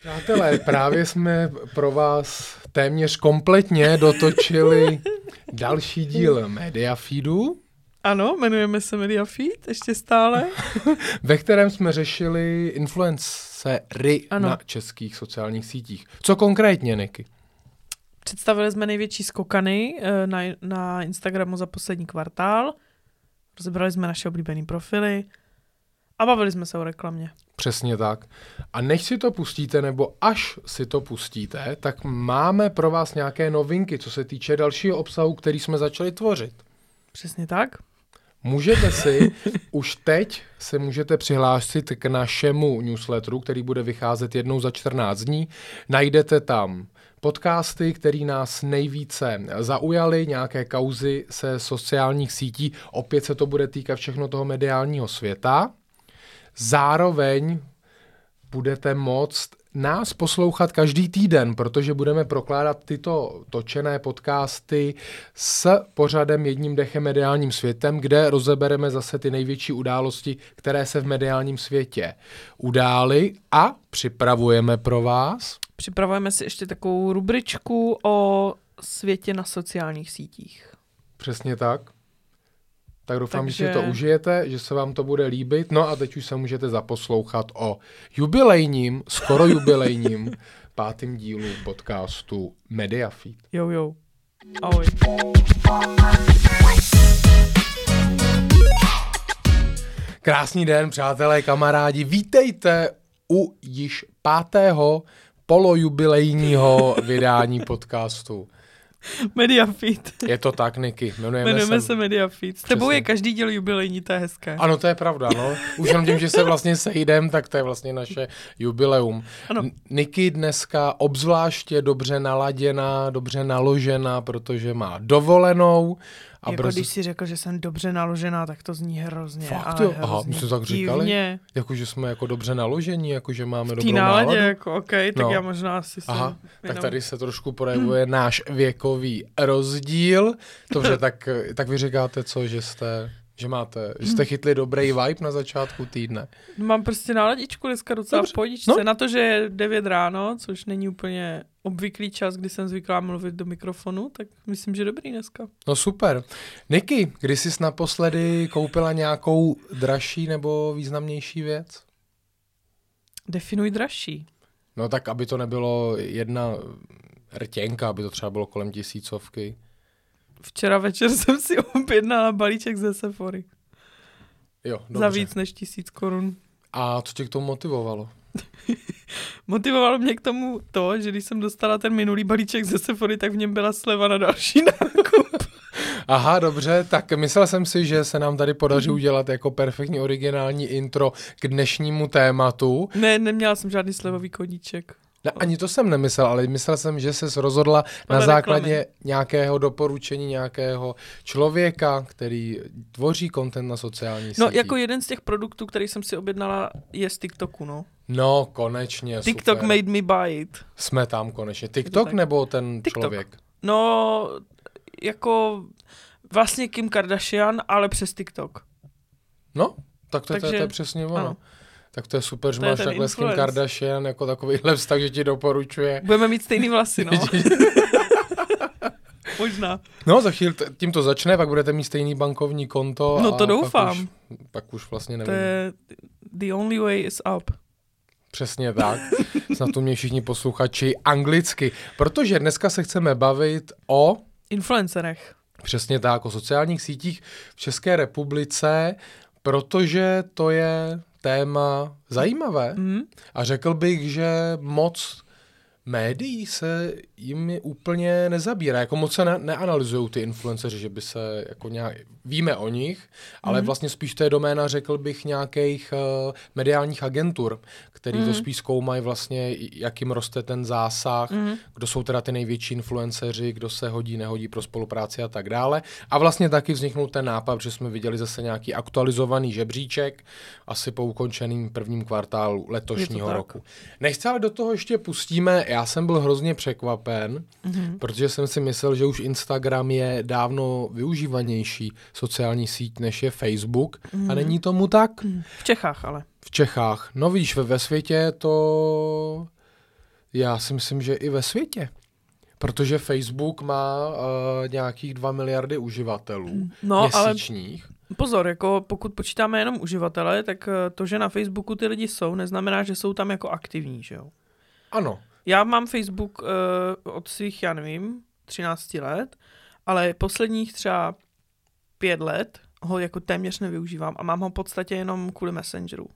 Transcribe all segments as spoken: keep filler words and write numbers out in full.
Přátelé, právě jsme pro vás téměř kompletně dotočili další díl Mediafeedu. Ano, jmenujeme se Mediafeed, ještě stále. Ve kterém jsme řešili influencery na českých sociálních sítích. Co konkrétně, Niky? Představili jsme největší skokany na, na Instagramu za poslední kvartál. Rozebrali jsme naše oblíbené profily a bavili jsme se o reklamě. Přesně tak. A než si to pustíte, nebo až si to pustíte, tak máme pro vás nějaké novinky, co se týče dalšího obsahu, který jsme začali tvořit. Přesně tak. Můžete si, už teď se můžete přihlásit k našemu newsletteru, který bude vycházet jednou za čtrnáct dní. Najdete tam podcasty, které nás nejvíce zaujaly, nějaké kauzy se sociálních sítí. Opět se to bude týkat všechno toho mediálního světa. Zároveň budete moct nás poslouchat každý týden, protože budeme prokládat tyto točené podcasty s pořadem Jedním dechem mediálním světem, kde rozebereme zase ty největší události, které se v mediálním světě udály, a připravujeme pro vás. Připravujeme si ještě takovou rubričku o světě na sociálních sítích. Přesně tak. Tak doufám, Takže... že si to užijete, že se vám to bude líbit. No a teď už se můžete zaposlouchat o jubilejním, skoro jubilejním pátým dílu podcastu Mediafeed. Jo, jo. Ahoj. Krásný den, přátelé, kamarádi. Vítejte u již pátého polojubilejního vydání podcastu Mediafeed. Je to tak, Niky. Jmenujeme, Jmenujeme se, se Mediafeed. S tebou je každý díl jubilejní, to je hezké. Ano, to je pravda, no. Už jenom tím, že se vlastně sejdem, tak to je vlastně naše jubileum. Ano. Niky dneska obzvláště dobře naladěná, dobře naložená, protože má dovolenou. A jako brz... když si řekl, že jsem dobře naložená, tak to zní hrozně. Fakt jo? Aha, my jsme tak říkali? Jako, že jsme jako dobře naložení, jako, že máme dobrou náladě. V té náladě, jako, OK, tak no. Já možná asi jsem... Aha, jenom... tak tady se trošku projevuje hmm. náš věkový rozdíl. Dobře, tak, tak vy říkáte co, že jste... Že máte, že jste chytli dobrý vibe na začátku týdne. Mám prostě náladičku dneska docela v pohodičce. No. Na to, že je devět ráno, což není úplně obvyklý čas, kdy jsem zvyklá mluvit do mikrofonu, tak myslím, že dobrý dneska. No super. Niky, kdy jsi naposledy koupila nějakou dražší nebo významnější věc? Definuj dražší. No tak, aby to nebylo jedna rtěnka, aby to třeba bylo kolem tisícovky. Včera večer jsem si objednala balíček ze Sephory. Jo, dobře. Za víc než tisíc korun. A co tě k tomu motivovalo? Motivovalo mě k tomu to, že když jsem dostala ten minulý balíček ze Sephory, tak v něm byla sleva na další nákup. Aha, dobře, tak myslel jsem si, že se nám tady podaří udělat jako perfektní originální intro k dnešnímu tématu. Ne, neměla jsem žádný slevový kodíček. Ne, ani to jsem nemyslel, ale myslel jsem, že se rozhodla na základě reklamy. Nějakého doporučení nějakého člověka, který tvoří content na sociální sítích. No, sítí. Jako jeden z těch produktů, který jsem si objednala, je z TikToku, no. No, konečně, TikTok super. Made me buy it. Jsme tam konečně. TikTok tak. Nebo ten TikTok. Člověk? No, jako vlastně Kim Kardashian, ale přes TikTok. No, tak to, Takže, to, je, to je přesně ono. Ano. Tak to je super, že máš takhle s Kim Kardashian jako takovýhle vztah, že ti doporučuje. Budeme mít stejný vlasy, no. Možná. No, za chvíli tím to začne, pak budete mít stejný bankovní konto. No to a doufám. Pak už, pak už vlastně nevím. To je the only way is up. Přesně tak. Snad tu mě všichni posluchači anglicky. Protože dneska se chceme bavit o... influencerech. Přesně tak, o sociálních sítích v České republice, protože to je... téma zajímavé mm. a řekl bych, že moc médií se jim úplně nezabírá, jako moc se ne- neanalyzují ty influenceři, že by se jako nějak, víme o nich, ale mm. vlastně spíš to je doména, řekl bych, nějakých uh, mediálních agentur, který mm. to spíš zkoumají vlastně, jak jim roste ten zásah, mm. kdo jsou teda ty největší influenceři, kdo se hodí, nehodí pro spolupráci a tak dále. A vlastně taky vzniknul ten nápad, že jsme viděli zase nějaký aktualizovaný žebříček, asi po ukončeným prvním kvartálu letošního roku. Nechci, ale do toho ještě pustíme. Já jsem byl hrozně překvapen, mm-hmm. protože jsem si myslel, že už Instagram je dávno využívanější sociální síť, než je Facebook. Mm-hmm. A není tomu tak? Mm. V Čechách ale. V Čechách. No víš, ve, ve světě to Já si myslím, že i ve světě. Protože Facebook má uh, nějakých dva miliardy uživatelů no, měsíčních. Ale pozor, jako pokud počítáme jenom uživatele, tak to, že na Facebooku ty lidi jsou, neznamená, že jsou tam jako aktivní, že jo? Ano. Já mám Facebook uh, od svých, já nevím, třinácti let, ale posledních třeba pět let ho jako téměř nevyužívám a mám ho v podstatě jenom kvůli Messengeru,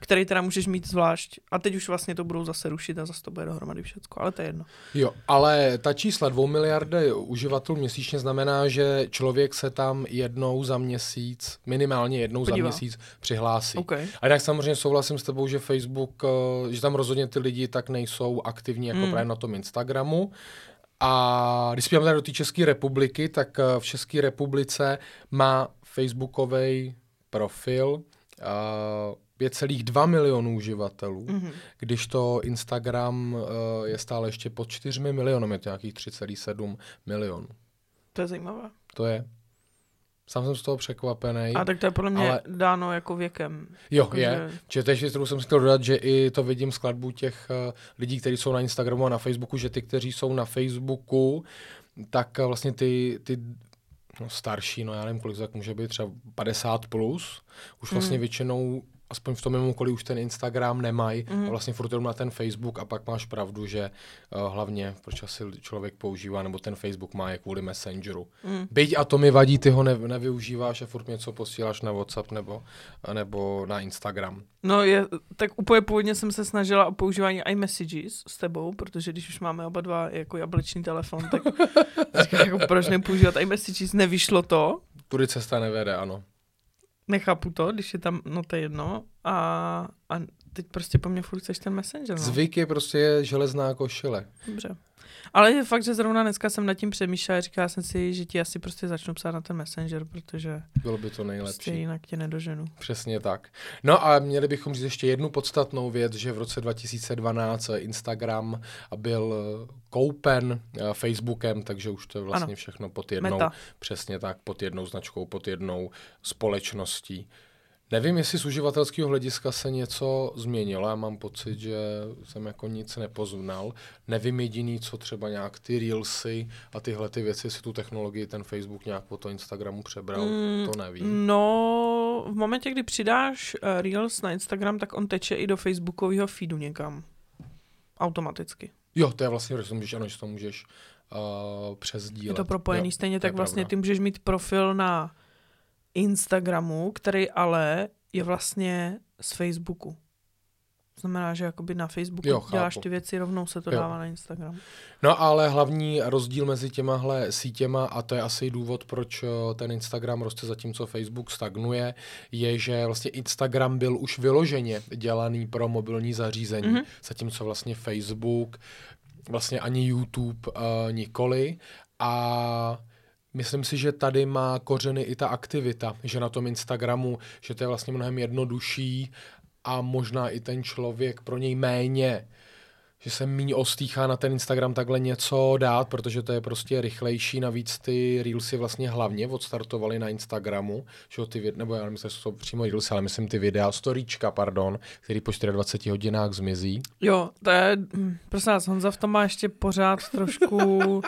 který teda můžeš mít zvlášť. A teď už vlastně to budou zase rušit a zase to bude dohromady všecko, ale to je jedno. Jo, ale ta čísla dvou miliardy uživatelů měsíčně znamená, že člověk se tam jednou za měsíc, minimálně jednou Podívá. za měsíc přihlásí. Okay. A tak samozřejmě souhlasím s tebou, že Facebook, že tam rozhodně ty lidi tak nejsou aktivní jako mm. právě na tom Instagramu. A když jsme tady do té České republiky, tak v České republice má Facebookovej profil pět celá dva milionu uživatelů, mm-hmm. když to Instagram uh, je stále ještě pod čtyřmi miliony, je to nějakých tři celá sedm milionů. To je zajímavé. To je. Sám jsem z toho překvapený. A tak to je podle mě ale... dáno jako věkem. Jo, jako je. Že... Tež, kterou jsem chtěl dodat, že i to vidím skladbu těch uh, lidí, kteří jsou na Instagramu a na Facebooku, že ty, kteří jsou na Facebooku, tak uh, vlastně ty... ty no, starší, no já nevím, kolik tak může být, třeba padesát plus, už vlastně mm. většinou aspoň v tom mimo, kolik už ten Instagram nemají mm. a vlastně furt jenom na ten Facebook a pak máš pravdu, že uh, hlavně proč asi člověk používá, nebo ten Facebook má je kvůli Messengeru. Mm. Byť a to mi vadí, ty ho ne- nevyužíváš a furt něco posíláš na WhatsApp nebo, nebo na Instagram. No je, tak úplně původně jsem se snažila o používání iMessages s tebou, protože když už máme oba dva jako jablečný telefon, tak říkám, jako, proč nepoužívat iMessages, nevyšlo to. Tudy cesta nevede, ano. Nechápu to, když je tam, no to je jedno a, a teď prostě po mně furt chceš ten Messenger. No? Zvyk je prostě železná košile. Dobře. Ale je fakt, že zrovna dneska jsem nad tím přemýšlela a říkala jsem si, že ti asi prostě začnu psát na ten Messenger, protože bylo by to nejlepší. Prostě jinak tě nedoženu. Přesně tak. No a měli bychom říct ještě jednu podstatnou věc, že v roce dva tisíce dvanáct Instagram byl koupen Facebookem, takže už to je vlastně ano. všechno pod jednou. Meta. Přesně tak, pod jednou značkou, pod jednou společností. Nevím, jestli z uživatelského hlediska se něco změnilo, já mám pocit, že jsem jako nic nepoznal. Nevím jediný, co třeba nějak ty reelsy a tyhle ty věci, jestli tu technologii ten Facebook nějak po to Instagramu přebral, mm, to nevím. No, v momentě, kdy přidáš reels na Instagram, tak on teče i do facebookového feedu někam. Automaticky. Jo, to je vlastně, že to můžeš, ano, že to můžeš uh, přesdílet. Je to propojený, jo, stejně to tak vlastně pravda. Ty můžeš mít profil na Instagramu, který ale je vlastně z Facebooku. Znamená, že jakoby na Facebooku jo, děláš ty věci, rovnou se to jo. dává na Instagram. No ale hlavní rozdíl mezi těmahle sítěma, a to je asi důvod, proč ten Instagram roste zatímco Facebook stagnuje, je, že vlastně Instagram byl už vyloženě dělaný pro mobilní zařízení, mm-hmm. zatímco vlastně Facebook, vlastně ani YouTube uh, nikoli. A myslím si, že tady má kořeny i ta aktivita, že na tom Instagramu, že to je vlastně mnohem jednodušší a možná i ten člověk pro něj méně, že se míň ostýchá na ten Instagram takhle něco dát, protože to je prostě rychlejší, navíc ty reelsy vlastně hlavně odstartovaly na Instagramu, že ty vid- nebo já myslím, že jsou přímo reelsy, ale myslím ty videa, storíčka, pardon, který po dvaceti čtyřech hodinách zmizí. Jo, to je, prosím vás, Honza v tom má ještě pořád trošku...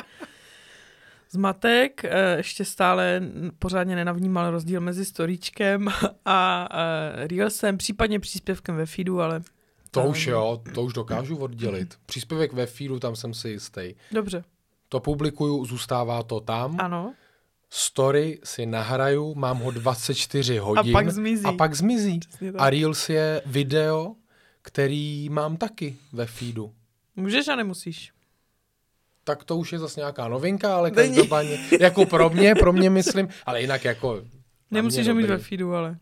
zmatek, ještě stále pořádně nenavnímal rozdíl mezi storíčkem a reelsem, případně příspěvkem ve feedu, ale... To tam... už jo, to už dokážu oddělit. Příspěvek ve feedu, tam jsem si jistý. Dobře. To publikuju, zůstává to tam. Ano. Story si nahraju, mám ho dvacet čtyři hodin. A pak zmizí. A pak zmizí. A reels je video, který mám taky ve feedu. Můžeš a nemusíš. Tak to už je zase nějaká novinka, ale každopádně, jako pro mě, pro mě myslím, ale jinak jako... Nemusíš ho mít ve feedu, ale...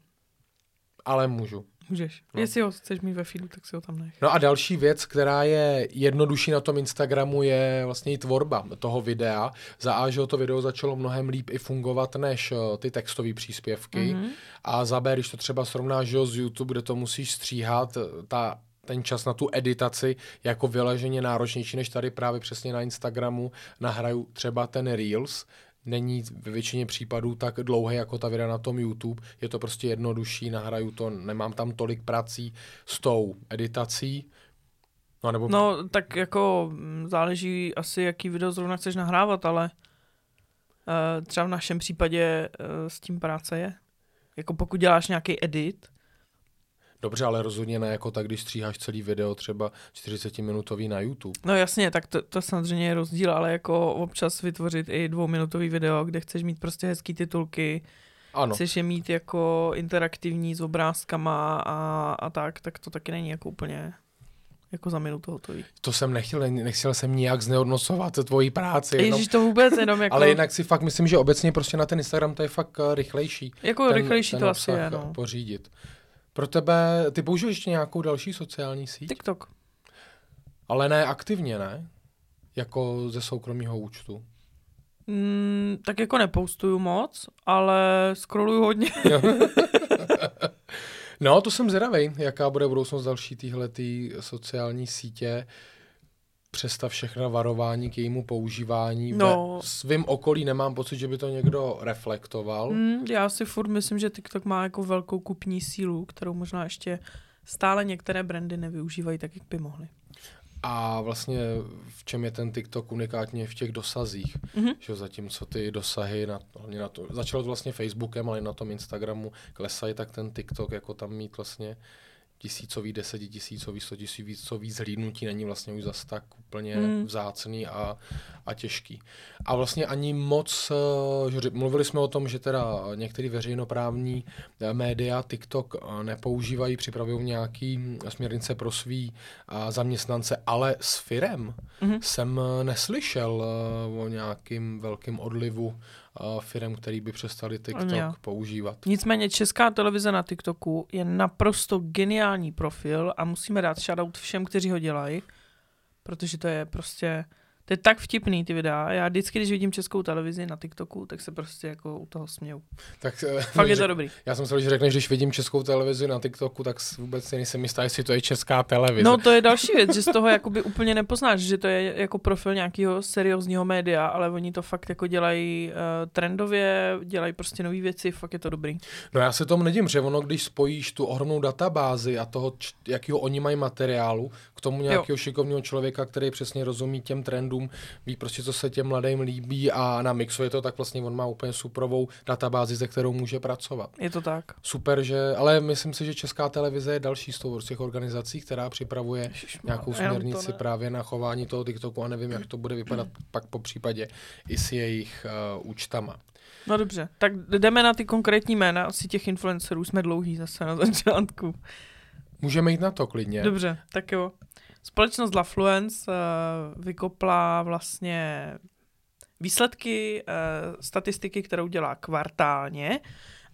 Ale můžu. Můžeš. No. Jestli ho chceš mít ve feedu, tak si ho tam nech. No a další věc, která je jednodušší na tom Instagramu, je vlastně i tvorba toho videa. Za A, že to video začalo mnohem líp i fungovat, než ty textové příspěvky. Mm-hmm. A za B, když to třeba srovnáš, že z YouTube, kde to musíš stříhat, ta... ten čas na tu editaci jako vyleženě náročnější, než tady právě přesně na Instagramu nahraju třeba ten Reels. Není ve většině případů tak dlouhé jako ta videa na tom YouTube. Je to prostě jednodušší, nahraju to, nemám tam tolik prací s tou editací. No, nebo... no tak jako záleží asi, jaký video zrovna chceš nahrávat, ale uh, třeba v našem případě uh, s tím práce je. Jako pokud děláš nějaký edit. Dobře, ale rozhodně ne jako tak, když stříháš celý video třeba čtyřicetiminutový na YouTube. No jasně, tak to, to samozřejmě je rozdíl, ale jako občas vytvořit i dvouminutový video, kde chceš mít prostě hezký titulky, ano. Chceš je mít jako interaktivní s obrázkama a, a tak, tak to taky není jako úplně jako za minutu hotový. To jsem nechtěl, nechtěl jsem nijak znehodnocovat tvojí práci. Ježíš, jenom, to vůbec jenom jako... Ale jinak si fakt myslím, že obecně prostě na ten Instagram to je fakt rychlejší. Jako ten, rychlejší ten to asi je, no. Pořídit. Pro tebe, ty použiješ nějakou další sociální síť? TikTok. Ale ne aktivně, ne? Jako ze soukromého účtu. Mm, tak jako nepoustuju moc, ale scrolluju hodně. No, to jsem zvědavej, jaká bude budoucnost další týhletý sociální sítě. Přestav všechna varování k jejímu používání. No. Ve svým okolí nemám pocit, že by to někdo reflektoval. Mm, já si furt myslím, že TikTok má jako velkou kupní sílu, kterou možná ještě stále některé brandy nevyužívají tak, jak by mohly. A vlastně v čem je ten TikTok unikátně v těch dosazích. Mm-hmm. Že zatímco ty dosahy, na, na to, začalo to vlastně Facebookem, ale na tom Instagramu klesají, tak ten TikTok jako tam mít vlastně tisícový, desetitisícový, stotisícový zhlídnutí není vlastně už zas tak úplně mm. vzácný a, a těžký. A vlastně ani moc, že mluvili jsme o tom, že teda některé veřejnoprávní média TikTok nepoužívají, připravují nějaký směrnice pro svý zaměstnance, ale s firem mm. jsem neslyšel o nějakým velkým odlivu firem, který by přestali TikTok jo. používat. Nicméně Česká televize na TikToku je naprosto geniální profil a musíme dát shoutout všem, kteří ho dělají, protože to je prostě, to je tak vtipný ty videa. Já vždycky, když vidím Českou televizi na TikToku, tak se prostě jako u toho směju. Tak, fakt je to dobrý. Já jsem se že řekneš, když vidím Českou televizi na TikToku, tak vůbec nejsem jistá, jestli to je Česká televize. No to je další věc, že z toho jakoby úplně nepoznáš, že to je jako profil nějakého seriózního média, ale oni to fakt jako dělají uh, trendově, dělají prostě nové věci, fakt je to dobrý. No já se tomu nedím, že ono, když spojíš tu ohromnou databázi a toho, jakýho oni mají materiálu, k tomu nějakého šikovného člověka, který přesně rozumí těm trendům, ví prostě, co se těm mladým líbí a namixuje to, tak vlastně on má úplně suprovou databázi, ze kterou může pracovat. Je to tak. Super, že, ale myslím si, že Česká televize je další z těch organizací, která připravuje Ježišmá, nějakou směrnici právě na chování toho TikToku a nevím, jak to bude vypadat pak po případě i s jejich uh, účtama. No dobře, tak jdeme na ty konkrétní jména, asi těch influencerů jsme dlouhý zase na začátku. Můžeme jít na to klidně. Dobře, tak jo. Společnost LaFluence uh, vykopla vlastně výsledky, uh, statistiky, kterou dělá kvartálně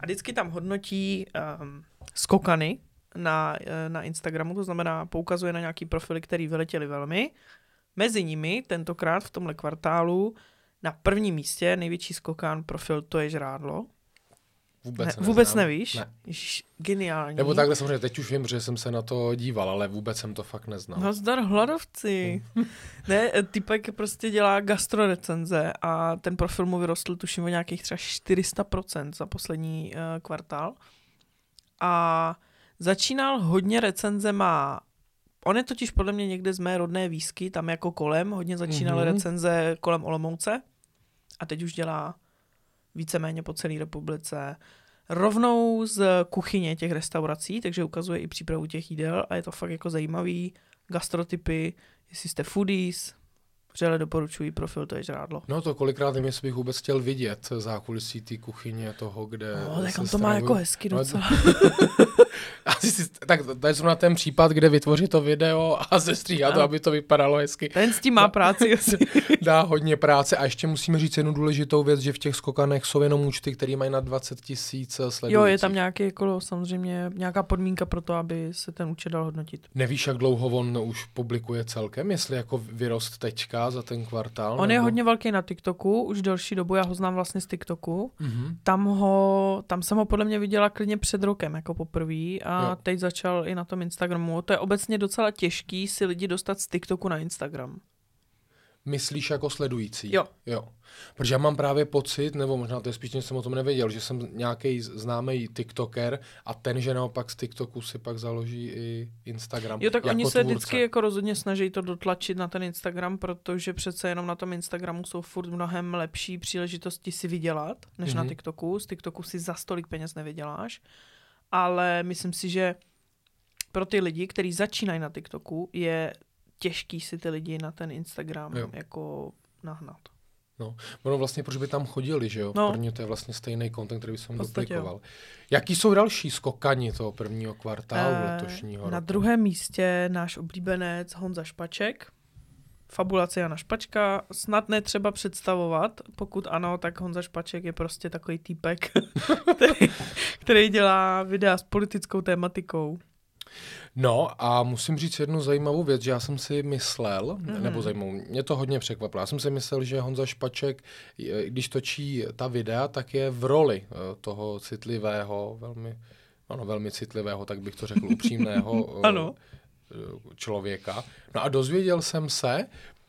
a vždycky tam hodnotí um, skokany na, uh, na Instagramu, to znamená poukazuje na nějaký profily, které vyletěly velmi. Mezi nimi tentokrát v tomhle kvartálu na prvním místě největší skokan profil To je žrádlo. Vůbec, ne, vůbec nevíš? Ne. Ježiš, geniální. Nebo takhle samozřejmě, teď už vím, že jsem se na to díval, ale vůbec jsem to fakt neznal. Nazdar hladovci. Hmm. Ne, typek prostě dělá gastrorecenze a ten profil mu vyrostl tuším o nějakých třeba čtyři sta procent za poslední uh, kvartál. A začínal hodně recenzema. On je totiž podle mě někde z mé rodné Výsky, tam jako kolem, hodně začínal mm-hmm. recenze kolem Olomouce a teď už dělá víceméně po celé republice, rovnou z kuchyně těch restaurací, takže ukazuje i přípravu těch jídel a je to fakt jako zajímavý. Gastrotypy, jestli jste foodies, vřele doporučuji profil To je žrádlo. No to kolikrát nevím, jestli bych vůbec chtěl vidět zákulisí té kuchyně toho, kde... No tak on to má jako hezky docela. Asi, tak to je zrovna ten případ, kde vytvoří to video a sestříhá to, aby to vypadalo hezky. Ten s tím má práci. Dá hodně práce a ještě musíme říct jednu důležitou věc, že v těch skokanech jsou jenom účty, které mají na dvacet tisíc sledujících. Jo, je tam nějaký, kolo, samozřejmě nějaká podmínka pro to, aby se ten účet dal hodnotit. Nevíš, jak dlouho on už publikuje celkem, jestli jako vyrost teďka za ten kvartál? On nebo... je hodně velký na TikToku, už delší dobu, já ho znám vlastně z TikToku. Mm-hmm. Tam, ho, tam jsem ho podle mě viděla klidně před rokem jako poprvé. A a teď začal i na tom Instagramu. To je obecně docela těžký si lidi dostat z TikToku na Instagram. myslíš jako sledující. Jo. jo. Protože já mám právě pocit, nebo možná to je spíš, než jsem o tom nevěděl, že jsem nějaký známý TikToker a ten, že naopak z TikToku si pak založí i Instagram. Jo, tak jako oni se tvůrce. vždycky jako rozhodně snaží to dotlačit na ten Instagram, protože přece jenom na tom Instagramu jsou furt mnohem lepší příležitosti si vydělat, než mm-hmm. na TikToku. Z TikToku si za stolik peněz nevyděláš, ale myslím si, že pro ty lidi, kteří začínají na TikToku, je těžký si ty lidi na ten Instagram jo. jako nahnat. No, ono vlastně, proč by tam chodili, že jo? No. Pro mě to je vlastně stejný content, který jsem duplikoval. Jo. Jaký jsou další skokani toho prvního kvartálu eh, letošního roku? Na druhém místě náš oblíbenec Honza Špaček. Fabulace Jana Špačka. Snad ne třeba představovat, pokud ano, tak Honza Špaček je prostě takový týpek, který, který dělá videa s politickou tématikou. No a musím říct jednu zajímavou věc, že já jsem si myslel, mm-hmm. nebo zajímavou, mě to hodně překvapilo, já jsem si myslel, že Honza Špaček, když točí ta videa, tak je v roli toho citlivého, velmi, ano, velmi citlivého, tak bych to řekl, upřímného ano. člověka. No a dozvěděl jsem se,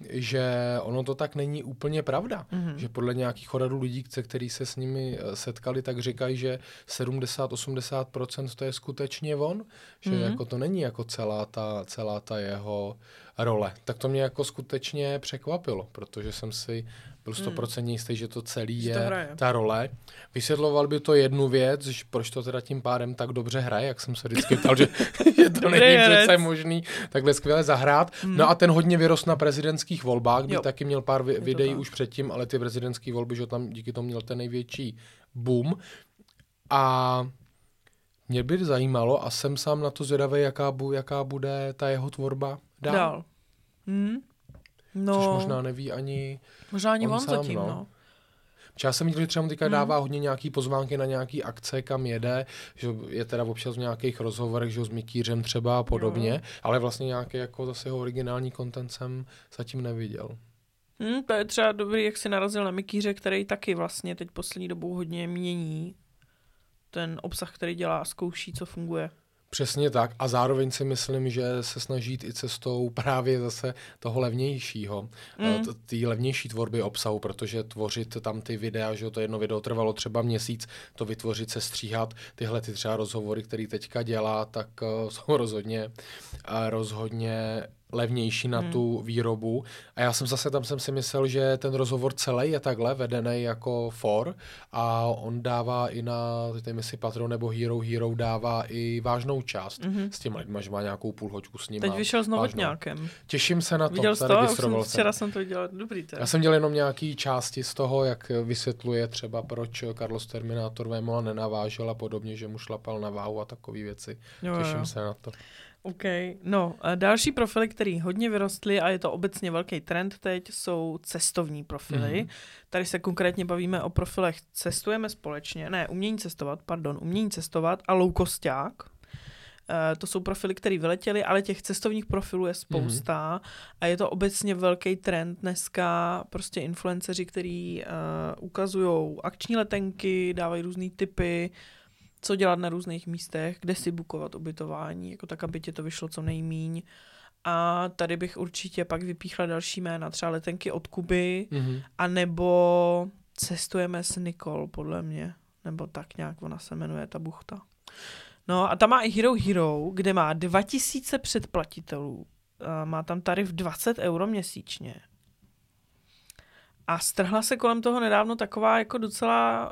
že ono to tak není úplně pravda. Mm-hmm. Že podle nějakých odhadů lidí, kteří se s nimi setkali, tak říkají, že sedmdesát až osmdesát procent to je skutečně on. Že mm-hmm. jako to není jako celá ta, celá ta jeho role. Tak to mě jako skutečně překvapilo, protože jsem si byl sto procent mm. jistý, že to celý je to ta role. Vysvětloval by to jednu věc, proč to teda tím pádem tak dobře hraje, jak jsem se vždycky ptal, že, že to není přece možný takhle skvěle zahrát. Mm. No a ten hodně vyrost na prezidentských volbách, by jo. taky měl pár videí už předtím, ale ty prezidentské volby, že tam díky tomu měl ten největší boom. A mě by zajímalo, a jsem sám na to zvědavý, jaká, bu, jaká bude ta jeho tvorba dál. dál. Hmm. No. Což možná neví ani možná ani on, on sám, zatím, no. no. Já jsem viděl, že třeba teďka dává hmm. hodně nějaký pozvánky na nějaký akce, kam jede, že je teda občas v nějakých rozhovorech, že s Mikýřem třeba a podobně, jo. ale vlastně nějaký jako zase jeho originální content jsem zatím neviděl. Hmm, to je třeba dobrý, jak si narazil na Mikýře, který taky vlastně teď poslední dobou hodně mění ten obsah, který dělá, zkouší, co funguje. Přesně tak a zároveň si myslím, že se snaží jít i cestou právě zase toho levnějšího, mm. té levnější tvorby obsahu, protože tvořit tam ty videa, že to jedno video trvalo třeba měsíc, to vytvořit, se stříhat, tyhle ty třeba rozhovory, který teďka dělá, tak uh, jsou rozhodně, uh, rozhodně levnější na hmm. tu výrobu. A já jsem zase tam jsem si myslel, že ten rozhovor celý je takhle vedený jako for a on dává i na, teď si Patron nebo Hero Hero dává i vážnou část mm-hmm. s těma lidma, že má nějakou půlhoďku s ním. Teď vyšel s Novotňákem. Těším se na to. Viděl jsi to? Už jsem, včera jsem to dělal. Dobrý ten. Já jsem dělal jenom nějaký části z toho, jak vysvětluje třeba, proč Carlos Terminator Vémola nenavážel a podobně, že mu šlapal na váhu a takové věci. Jo, Těším jo. se na to. OK, no další profily, který hodně vyrostly a je to obecně velký trend teď, jsou cestovní profily. Mm-hmm. Tady se konkrétně bavíme o profilech Cestujeme společně, ne, umění cestovat, pardon, umění cestovat a loukosták. E, to jsou profily, které vyletěly, ale těch cestovních profilů je spousta mm-hmm. a je to obecně velký trend dneska, prostě influenceři, který e, ukazují akční letenky, dávají různý tipy, co dělat na různých místech, kde si bukovat ubytování, jako tak, aby tě to vyšlo co nejmíň. A tady bych určitě pak vypíchla další jména, třeba letenky od Kuby, mm-hmm. anebo Cestujeme s Nikol, podle mě, nebo tak nějak ona se jmenuje, ta buchta. No a tam má i Hero Hero, kde má dva tisíce předplatitelů, má tam tarif dvacet euro měsíčně. A strhla se kolem toho nedávno taková jako docela,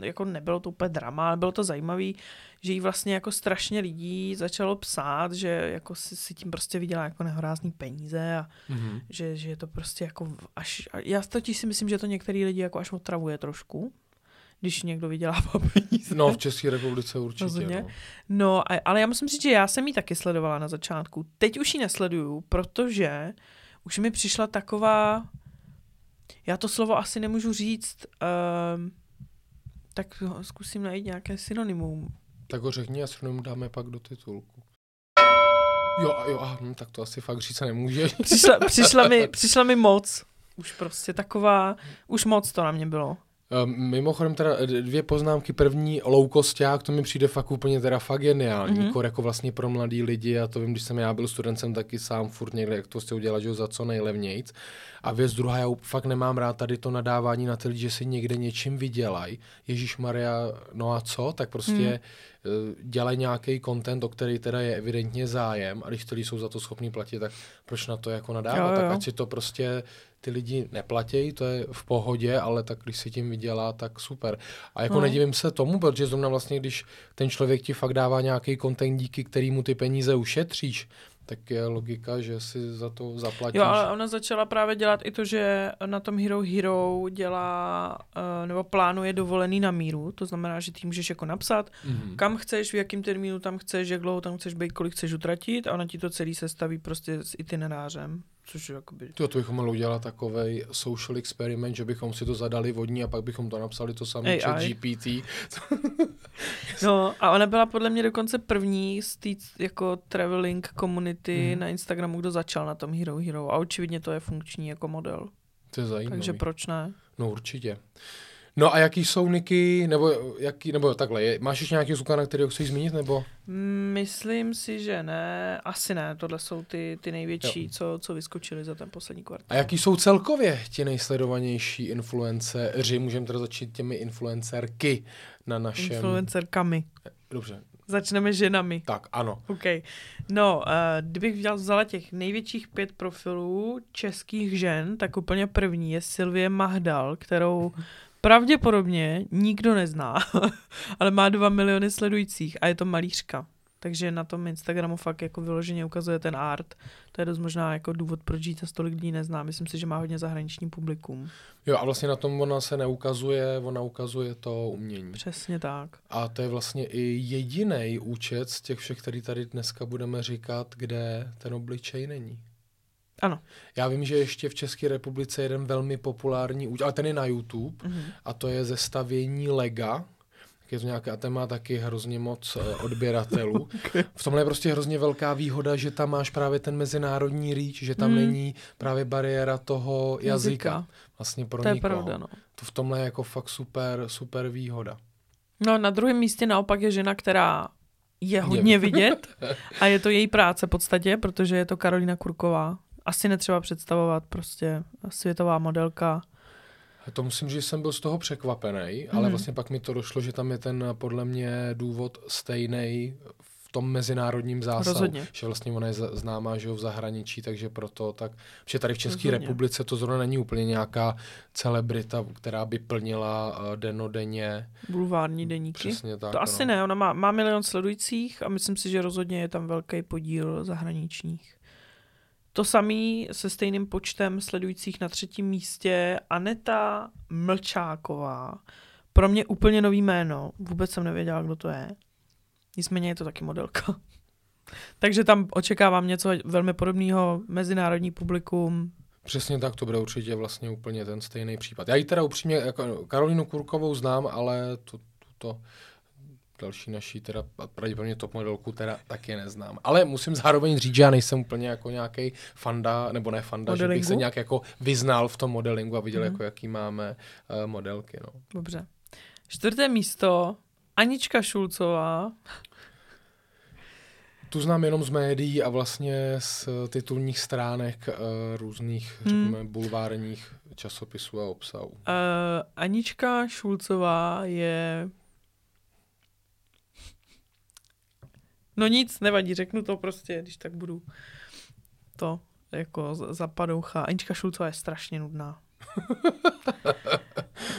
jako nebylo to úplně drama, ale bylo to zajímavý, že jí vlastně jako strašně lidí začalo psát, že jako si, si tím prostě vydělá jako nehorázný peníze a mm-hmm. že, že je to prostě jako až, já totiž si myslím, že to některý lidi jako až otravuje trošku, když někdo vydělává peníze. No, v České republice určitě. No, no a, ale já musím říct, že já jsem ji taky sledovala na začátku. Teď už ji nesleduju, protože už mi přišla taková, já to slovo asi nemůžu říct, uh, tak zkusím najít nějaké synonymum. Tak ho řekni a synonymum dáme pak do titulku. Jo, jo, a, hm, tak to asi fakt říct se nemůžeš. Přišla, přišla, mi, přišla mi moc, už prostě taková, už moc to na mě bylo. Mimochodem teda dvě poznámky. První, loukosták, to mi přijde fakt úplně teda fakt geniální, mm-hmm. Kor jako vlastně pro mladý lidi, a to vím, když jsem já byl studentem, taky sám furt někde, jak to chci udělat, že ho za co nejlevnějc. A věc druhá, já fakt nemám rád tady to nadávání na ty lidi, že si někde něčím vydělají. Ježíšmarja, no a co? Tak prostě mm. dělají nějaký content, o který teda je evidentně zájem, a když lidi jsou za to schopní platit, tak proč na to jako nadávat? Jo, jo. Tak ať si to prostě ty lidi neplatí, to je v pohodě, ale tak když si tím vydělá, tak super. A jako no. nedivím se tomu, protože zrovna vlastně, když ten člověk ti fakt dává nějaký content, díky kterému ty peníze ušetříš, tak je logika, že si za to zaplatíš. Jo, ale ona začala právě dělat i to, že na tom Hero Hero dělá, nebo plánuje dovolený na míru, to znamená, že ty můžeš jako napsat, mm-hmm. kam chceš, v jakým termínu tam chceš, jak dlouho tam chceš být, kolik chceš utratit, a ona ti to celý sestaví prostě s itinerářem. Což je jakoby... To, to bychom mohli udělat takovej social experiment, že bychom si to zadali vodní a pak bychom to napsali to samé chat G P T. No a ona byla podle mě dokonce první z té jako traveling community hmm. na Instagramu, kdo začal na tom Hero Hero, a očividně to je funkční jako model. To je zajímavý. Takže proč ne? No určitě. No a jaký jsou Niky, nebo, jaký, nebo takhle, je, máš ještě nějaký zvuka, na kterého chceš zmínit, nebo? Myslím si, že ne, asi ne, tohle jsou ty, ty největší, co, co vyskočily za ten poslední kvartál. A jaký jsou celkově ti nejsledovanější influenceři, můžeme teda začít těmi influencerky na našem... Influencerkami. Dobře. Začneme ženami. Tak, ano. Okay. No, uh, kdybych vzala těch největších pět profilů českých žen, tak úplně první je Silvie Mahdal, kterou... Pravděpodobně nikdo nezná, ale má dva miliony sledujících a je to malířka. Takže na tom Instagramu fakt jako vyloženě ukazuje ten art. To je dost možná jako důvod, proč jí to tolik lidí nezná. Myslím si, že má hodně zahraniční publikum. Jo, a vlastně na tom ona se neukazuje, ona ukazuje to umění. Přesně tak. A to je vlastně i jediný účet z těch všech, který tady dneska budeme říkat, kde ten obličej není. Ano. Já vím, že ještě v České republice je jeden velmi populární účet, ale ten je na YouTube, mm-hmm. a to je Zestavění Lega. Je to nějaká, a ten má taky hrozně moc odběratelů. Okay. V tomhle je prostě hrozně velká výhoda, že tam máš právě ten mezinárodní reach, že tam mm. není právě bariéra toho jazyka. Jazyka. Vlastně pro to nikoho. To je pravda, no. To v tomhle je jako fakt super, super výhoda. No na druhém místě naopak je žena, která je hodně vidět a je to její práce v podstatě, protože je to Karolina Kurková. Asi netřeba představovat, prostě světová modelka. To musím, že jsem byl z toho překvapený, ale mm. vlastně pak mi to došlo, že tam je ten podle mě důvod stejnej v tom mezinárodním zásahu. Rozhodně. Že vlastně ona je známá, že jo, v zahraničí, takže proto tak, že tady v České Rozhodně. republice to zrovna není úplně nějaká celebrita, která by plnila dennodenně. Bulvární deníky. Přesně tak. To no. asi ne, ona má, má milion sledujících a myslím si, že rozhodně je tam velký podíl zahraničních. To samý se stejným počtem sledujících na třetím místě Aneta Mlčáková. Pro mě úplně nový jméno. Vůbec jsem nevěděla, kdo to je. Nicméně je to taky modelka. Takže tam očekávám něco velmi podobného, mezinárodní publikum. Přesně tak, to bude určitě vlastně úplně ten stejný případ. Já ji teda upřímně, jako Karolinu Kurkovou znám, ale to... to, to další naší, teda pravděpodobně top modelku, teda taky neznám. Ale musím zároveň říct, že já nejsem úplně jako nějaký fanda, nebo ne fanda, modelingu? Že bych se nějak jako vyznal v tom modelingu a viděl, mm. jako jaký máme uh, modelky. No. Dobře. Čtvrté místo, Anička Šulcová. Tu znám jenom z médií a vlastně z titulních stránek uh, různých, hmm. řekněme, bulvárních časopisů a obsahů. Uh, Anička Šulcová je... No nic, nevadí, řeknu to prostě, když tak budu to jako zapadoucha. Anička Šulcová je strašně nudná.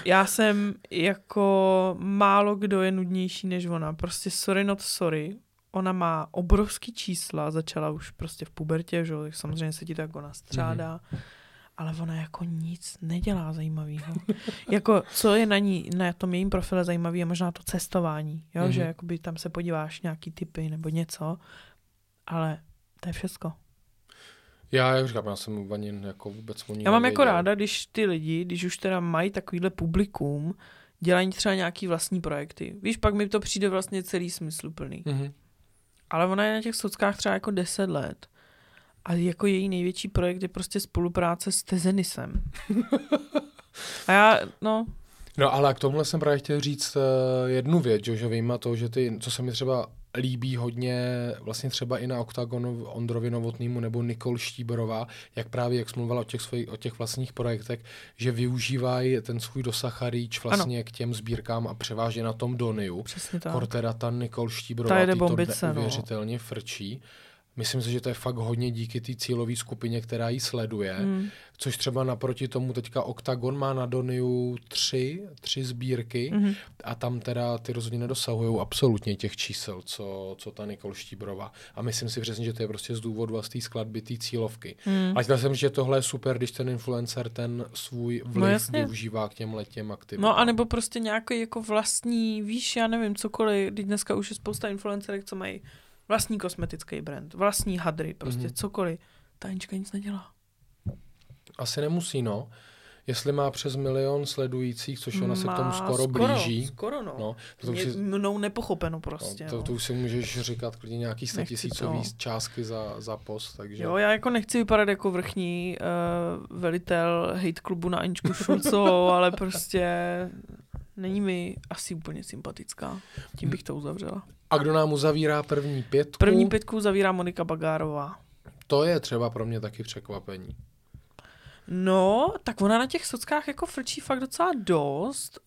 Já jsem jako málo kdo je nudnější než ona. Prostě sorry not sorry. Ona má obrovský čísla, začala už prostě v pubertě, že? Tak samozřejmě se ti to jako nastřádá. Mm-hmm. Ale ona jako nic nedělá zajímavého. Jako, co je na ní, na tom jejím profile zajímavé, je možná to cestování, jo? Mm-hmm. Že jakoby tam se podíváš nějaký tipy nebo něco, ale to je všecko. Já, jak říkám, já jsem vanin jako vůbec o ní Já mám nevěděl. Jako ráda, když ty lidi, když už teda mají takovýhle publikum, dělají třeba nějaký vlastní projekty. Víš, pak mi to přijde vlastně celý smysluplný. Mm-hmm. Ale ona je na těch sockách třeba jako deset let. A jako její největší projekt je prostě spolupráce s Tezenisem. A já, no... No ale k tomuhle jsem právě chtěl říct uh, jednu věc, že, že vyjma to, že ty, co se mi třeba líbí hodně, vlastně třeba i na Oktagonu Ondrovi Novotnýmu nebo Nikol Štíberová, jak právě, jak mluvila o těch, svoj, o těch vlastních projektech, že využívají ten svůj dosah a rýč vlastně ano. k těm sbírkám a převážně na tom Doniu. Přesně tak. Kortera ta Nikol Štíberová, ty bombice, to neuvěřitelně no. frčí. Myslím si, že to je fakt hodně díky té cílové skupině, která ji sleduje, hmm. což třeba naproti tomu teďka Oktagon má na Doniu tři, tři sbírky hmm. a tam teda ty rozhodně nedosahují absolutně těch čísel, co, co ta Nikol Štíberová. A myslím si přesně, že to je prostě z důvodu a z té skladby té cílovky. Hmm. A chtěl jsem, že tohle je super, když ten influencer ten svůj vliv no využívá k těm těm aktivitám. No a nebo prostě nějaký jako vlastní, víš, já nevím, cokoliv, když dneska už je spousta influencerek, co mají vlastní kosmetický brand, vlastní hadry, prostě mm-hmm. cokoliv. Ta Anička nic nedělá. Asi nemusí, no. Jestli má přes milion sledujících, což ona má, se k tomu skoro, skoro blíží. Skoro, no. no to je si, mnou nepochopeno prostě. No, to, no. to už si můžeš říkat klidně nějaký statisícový částky za, za post. Takže... Jo, já jako nechci vypadat jako vrchní uh, velitel hate klubu na Aničku Šulcovou, ale prostě... Není mi asi úplně sympatická. Tím bych to uzavřela. A kdo nám uzavírá první pětku? První pětku uzavírá Monika Bagárová. To je třeba pro mě taky překvapení. No, tak ona na těch sockách jako frčí fakt docela dost.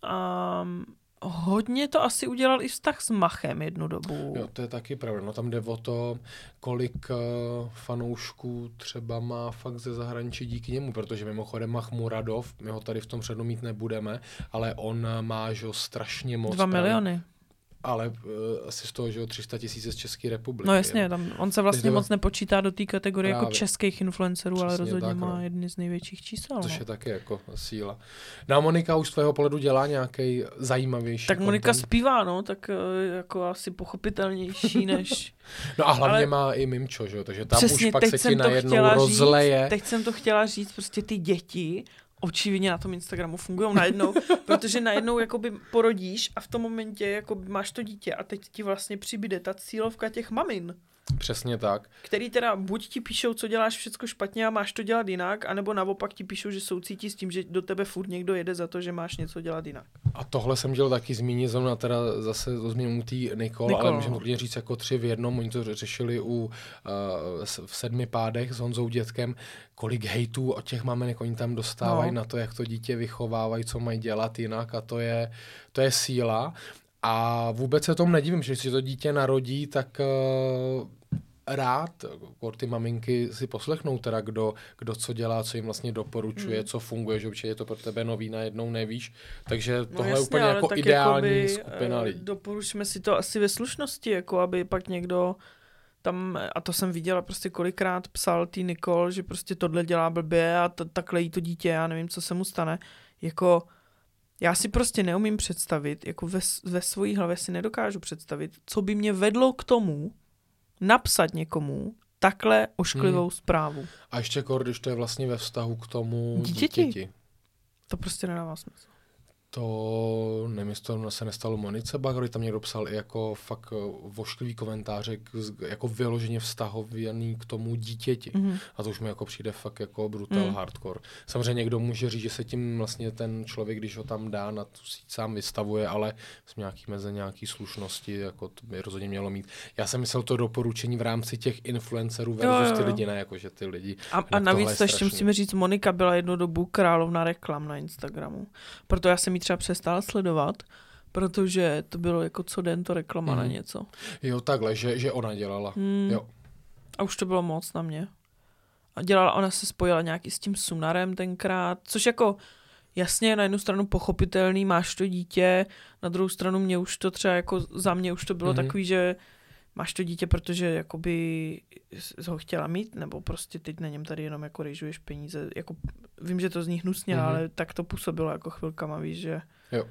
Um, hodně to asi udělal i vztah s Machem jednu dobu. Jo, to je taky pravda. No tam jde o to, kolik uh, fanoušků třeba má fakt ze zahraničí díky němu, protože mimochodem Mach Muradov, my ho tady v tom předu mít nebudeme, ale on má, že ho, strašně moc. Dva miliony. Právě, ale uh, asi z toho, že ho tři sta tisíc z České republiky. No jasně, tam, on se vlastně moc nepočítá do té kategorie právě. Jako českých influencerů, přesně, ale rozhodně tak, má no. jedny z největších čísel. Což no. je taky jako síla. No Monika už z tvého pohledu dělá nějaký zajímavější Tak Monika content. Zpívá, no, tak jako asi pochopitelnější než... No a hlavně ale... má i Mimčo, že jo, takže tam přesně, už pak se ti najednou rozleje. Říct, teď jsem to chtěla říct, prostě ty děti... Očividně na tom Instagramu fungujou najednou, protože najednou jakoby porodíš a v tom momentě jakoby máš to dítě a teď ti vlastně přibyde ta cílovka těch mamin. Přesně tak. Který teda buď ti píšou, co děláš všecko špatně a máš to dělat jinak, anebo naopak ti píšou, že soucítí s tím, že do tebe furt někdo jede za to, že máš něco dělat jinak. A tohle jsem dělal taky zmínit, zrovna teda zase to zmíním u té Nikol, ale můžeme klidně říct jako tři v jednom, oni to řešili u, uh, v sedmi pádech s Honzou Dětkem, kolik hejtů od těch maminek oni tam dostávají no. na to, jak to dítě vychovávají, co mají dělat jinak a to je, to je síla. A vůbec se tomu nedivím, že si to dítě narodí, tak uh, rád ty maminky si poslechnou teda, kdo, kdo co dělá, co jim vlastně doporučuje, mm. co funguje, že určitě je to pro tebe nový, najednou nevíš. Takže tohle no jasně, je úplně jako ideální jakoby, skupina lidí. Doporučme si to asi ve slušnosti, jako aby pak někdo tam, a to jsem viděla prostě kolikrát psal tý Nikol, že prostě tohle dělá blbě a t- takhle jí to dítě, já nevím, co se mu stane. Jako... Já si prostě neumím představit, jako ve, ve svojí hlavě si nedokážu představit, co by mě vedlo k tomu napsat někomu takhle ošklivou hmm. zprávu. A ještě kor, když to je vlastně ve vztahu k tomu dítěti. dítěti. To prostě nedává smysl. To, nevím, to se nestalo Monice Bagárový, tam někdo psal i jako fakt vošklivý komentáře, jako vyloženě vztahověný k tomu dítěti. Mm-hmm. A to už mi jako přijde fakt jako brutal mm. hardcore. Samozřejmě někdo může říct, že se tím vlastně ten člověk, když ho tam dá, na tu síť sám vystavuje, ale z nějaký meze nějaký slušnosti, jako to by rozhodně mělo mít. Já jsem myslel to doporučení v rámci těch influencerů versus jo, jo. ty lidi, ne jako, že ty lidi. A, a navíc to ještě musíme říct, Monika byla jednu dobu královna reklam na Instagramu. Proto já jsem třeba přestal sledovat, protože to bylo jako co den to reklama mm. na něco. Jo, takhle, že, že ona dělala. Mm. Jo. A už to bylo moc na mě. A dělala, ona se spojila nějaký s tím Sunarem tenkrát, což jako jasně na jednu stranu pochopitelný, máš to dítě, na druhou stranu mě už to třeba jako za mě už to bylo mm. takový, že máš to dítě, protože jakoby ho chtěla mít, nebo prostě teď na něm tady jenom jako rejžuješ peníze. Jako, vím, že to zní hnusně, mm-hmm. ale tak to působilo jako chvilkama, víš, že... Jo.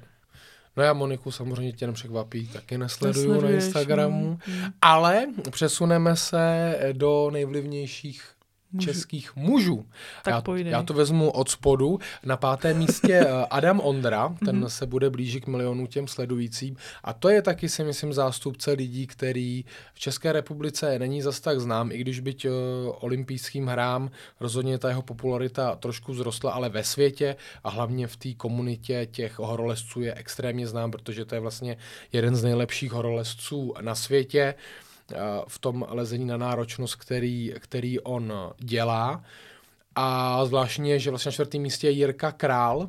No já Moniku samozřejmě tě nepřekvapí, taky nesleduju na Instagramu, mm. ale přesuneme se do nejvlivnějších mužů. Českých mužů. Já, já to vezmu od spodu. Na pátém místě Adam Ondra, ten se bude blížit k milionu těm sledujícím. A to je taky, si myslím, zástupce lidí, který v České republice není zas tak znám, i když byť uh, olympijským hrám rozhodně ta jeho popularita trošku vzrostla, ale ve světě a hlavně v té komunitě těch horolezců je extrémně znám, protože to je vlastně jeden z nejlepších horolezců na světě v tom lezení na náročnost, který, který on dělá. A zvláštní je, že vlastně na čtvrtém místě je Jirka Král,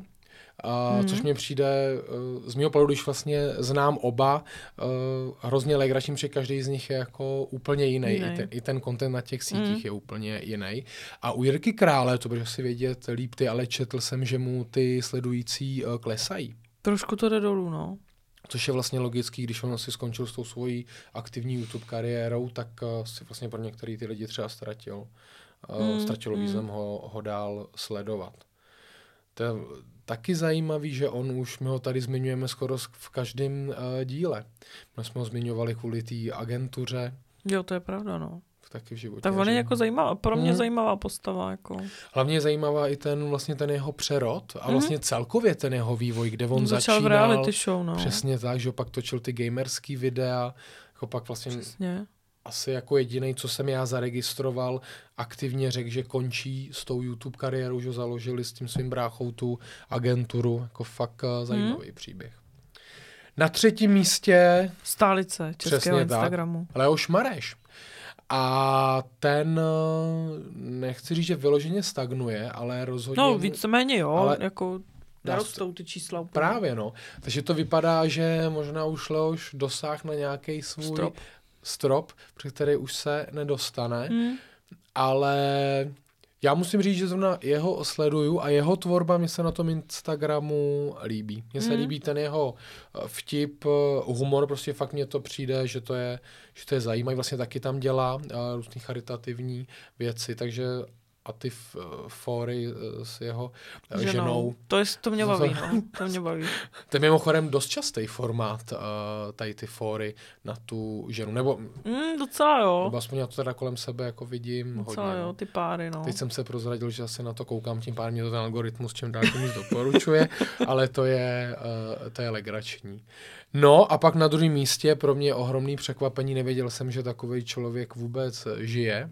hmm. což mně přijde z mého pohledu, když vlastně znám oba, hrozně legračím, že každý z nich je jako úplně jiný. I ten, i ten content na těch sítích hmm. je úplně jiný. A u Jirky Krále, to budeš si vědět líp ty, ale četl jsem, že mu ty sledující klesají. Trošku to jde dolů, no. Což je vlastně logický, když on si skončil s tou svojí aktivní YouTube kariérou, tak uh, si vlastně pro některé ty lidi třeba ztratil. Uh, mm, ztratilo mm. význam ho, ho dál sledovat. To je taky zajímavý, že on už, my ho tady zmiňujeme skoro v každém uh, díle. My jsme ho zmiňovali kvůli té agentuře. Jo, to je pravda, no. Taky v životě. Tak on je jako zajímavá, pro mě hmm. zajímavá postava. Jako. Hlavně je zajímavá i ten, vlastně ten jeho přerod a vlastně hmm. celkově ten jeho vývoj, kde on začal začínal. V reality show, no. Přesně tak, že pak točil ty gamerský videa, jako pak vlastně přesně. Asi jako jedinej, co jsem já zaregistroval, aktivně řekl, že končí s tou YouTube kariérou, že založili s tím svým bráchou tu agenturu, jako fakt zajímavý hmm. příběh. Na třetím místě stálice českého Instagramu. Tak, Leoš Mareš. A ten, nechci říct, že vyloženě stagnuje, ale rozhodně... No víceméně jo, ale jako narostou ty čísla. Úplně. Právě no, takže to vypadá, že možná už Leoš dosáhl na nějaký svůj strop. strop, při který už se nedostane, mm. ale já musím říct, že zrovna jeho sleduju a jeho tvorba mě se na tom Instagramu líbí. Mně se mm. líbí ten jeho vtip, humor, prostě fakt mně to přijde, že to je, že to je zajímavý. Vlastně taky tam dělá uh, různý charitativní věci, takže a ty f- fóry s jeho uh, ženou. ženou. To, je, to mě baví, no. To mě baví. To je mimochodem dost častý formát, uh, tady ty fóry na tu ženu. Nebo mm, docela jo. Nebo aspoň já to teda kolem sebe jako vidím docela hodně. Jo, ty páry, no. Teď jsem se prozradil, že asi na to koukám, tím pádem mě to ten algoritmus čím dál tím doporučuje, ale to je, uh, to je legrační. No a pak na druhém místě pro mě ohromný překvapení, nevěděl jsem, že takový člověk vůbec žije.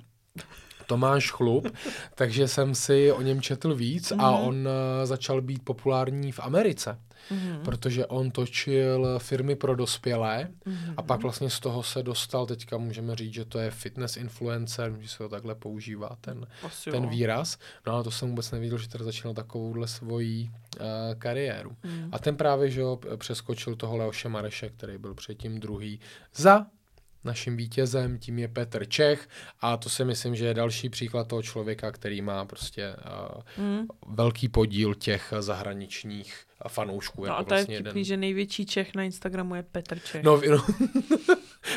Tomáš Chlup, takže jsem si o něm četl víc mm. a on začal být populární v Americe, mm. protože on točil Firmy pro dospělé mm. a pak vlastně z toho se dostal, teďka můžeme říct, že to je fitness influencer, že se to takhle používá ten, ten výraz. No ale to jsem vůbec nevěděl, že teda začínal takovouhle svoji uh, kariéru. Mm. A ten právě, že ho přeskočil toho Leoše Mareše, který byl předtím druhý za naším vítězem, tím je Petr Čech a to si myslím, že je další příklad toho člověka, který má prostě uh, mm. velký podíl těch zahraničních fanoušků. No jako a to vlastně je vtipný, jeden... že největší Čech na Instagramu je Petr Čech. No, no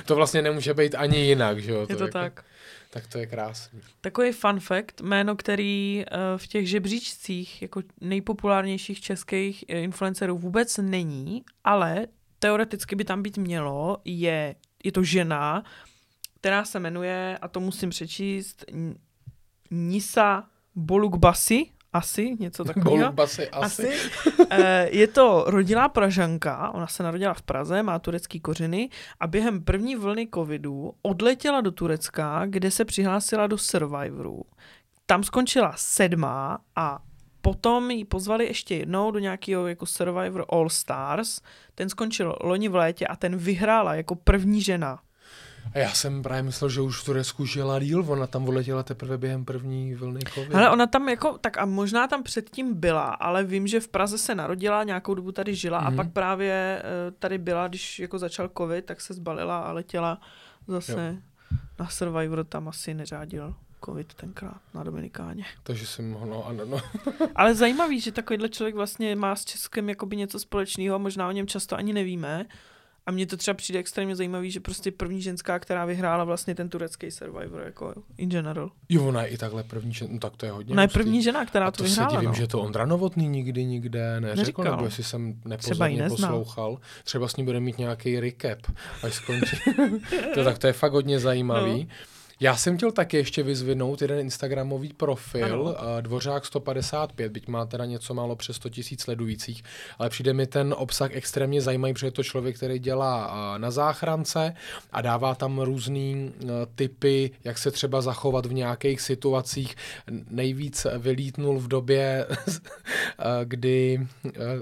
to vlastně nemůže být ani jinak, že jo? Je to, to jako... tak. Tak to je krásný. Takový fun fact, jméno, který v těch žebříčcích jako nejpopulárnějších českých influencerů vůbec není, ale teoreticky by tam být mělo, je Je to žena, která se jmenuje, a to musím přečíst, Nisa Bolugbasi, asi, něco takového. Bolugbasi, asi. asi. Je to rodilá Pražanka, ona se narodila v Praze, má turecký kořeny a během první vlny covidu odletěla do Turecka, kde se přihlásila do Survivoru. Tam skončila sedmá a potom ji pozvali ještě jednou do nějakého jako Survivor All Stars. Ten skončil loni v létě a ten vyhrála jako první žena. A já jsem právě myslel, že už v Turecku žila díl, ona tam odletěla teprve během první vlny covidu. Ale ona tam jako, tak a možná tam předtím byla, ale vím, že v Praze se narodila, nějakou dobu tady žila mm. a pak právě tady byla, když jako začal covid, tak se zbalila a letěla zase jo. na Survivor, tam asi neřádil covid tenkrát na Dominikáně. Takže jsem ho, no, ano, no. Ale zajímavý, že takovýhle člověk vlastně má s Českem jakoby něco společného, možná o něm často ani nevíme. A mně to třeba přijde extrémně zajímavý, že prostě první ženská, která vyhrála vlastně ten turecký Survivor, jako in general. Jo, ona je i takhle první žena, no, tak to je hodně. Ona je první žena, která to vyhrála. A to se divím, no. že to Ondra Novotný nikdy nikde neřekl, nebo jestli jsem nepozorně poslouchal. Třeba s ní bude mít nějaký recap, až skončí. To, tak to je fakt hodně zajímavý. No. Já jsem chtěl taky ještě vyzvinout jeden instagramový profil, ano. Dvořák sto padesát pět, byť má teda něco málo přes sto tisíc sledujících, ale přijde mi ten obsah extrémně zajímavý, protože je to člověk, který dělá na záchrance a dává tam různý tipy, jak se třeba zachovat v nějakých situacích. Nejvíc vylítnul v době, kdy,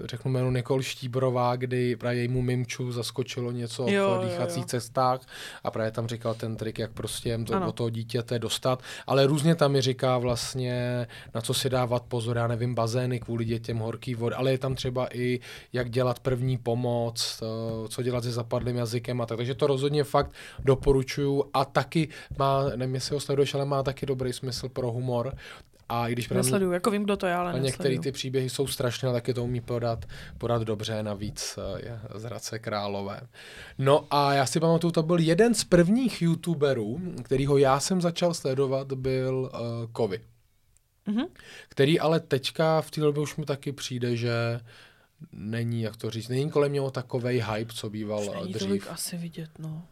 řeknu jméno Nikol Štíbrová, kdy právě jejímu mimču zaskočilo něco v dýchacích cestách a právě tam říkal ten trik, jak prostě to, o toho dítěte dostat, ale různě tam mi říká vlastně, na co si dávat pozor, já nevím, bazény kvůli dětem, horký vody, ale je tam třeba i jak dělat první pomoc, co dělat se zapadlým jazykem a tak, takže to rozhodně fakt doporučuju a taky má, nevím, jestli ho sleduješ, ale má taky dobrý smysl pro humor. A i když právě nesleduju, jako vím, kdo to je, ale nesleduju. A některé ty příběhy jsou strašné, ale taky to umí podat, podat dobře, navíc je z Hradce Králové. No a já si pamatuju, to byl jeden z prvních youtuberů, kterýho já jsem začal sledovat, byl uh, Kovy. Mm-hmm. Který ale teďka v té době už mu taky přijde, že není, jak to říct, není kolem něho takovej hype, co býval dřív. Není tolik asi vidět, no.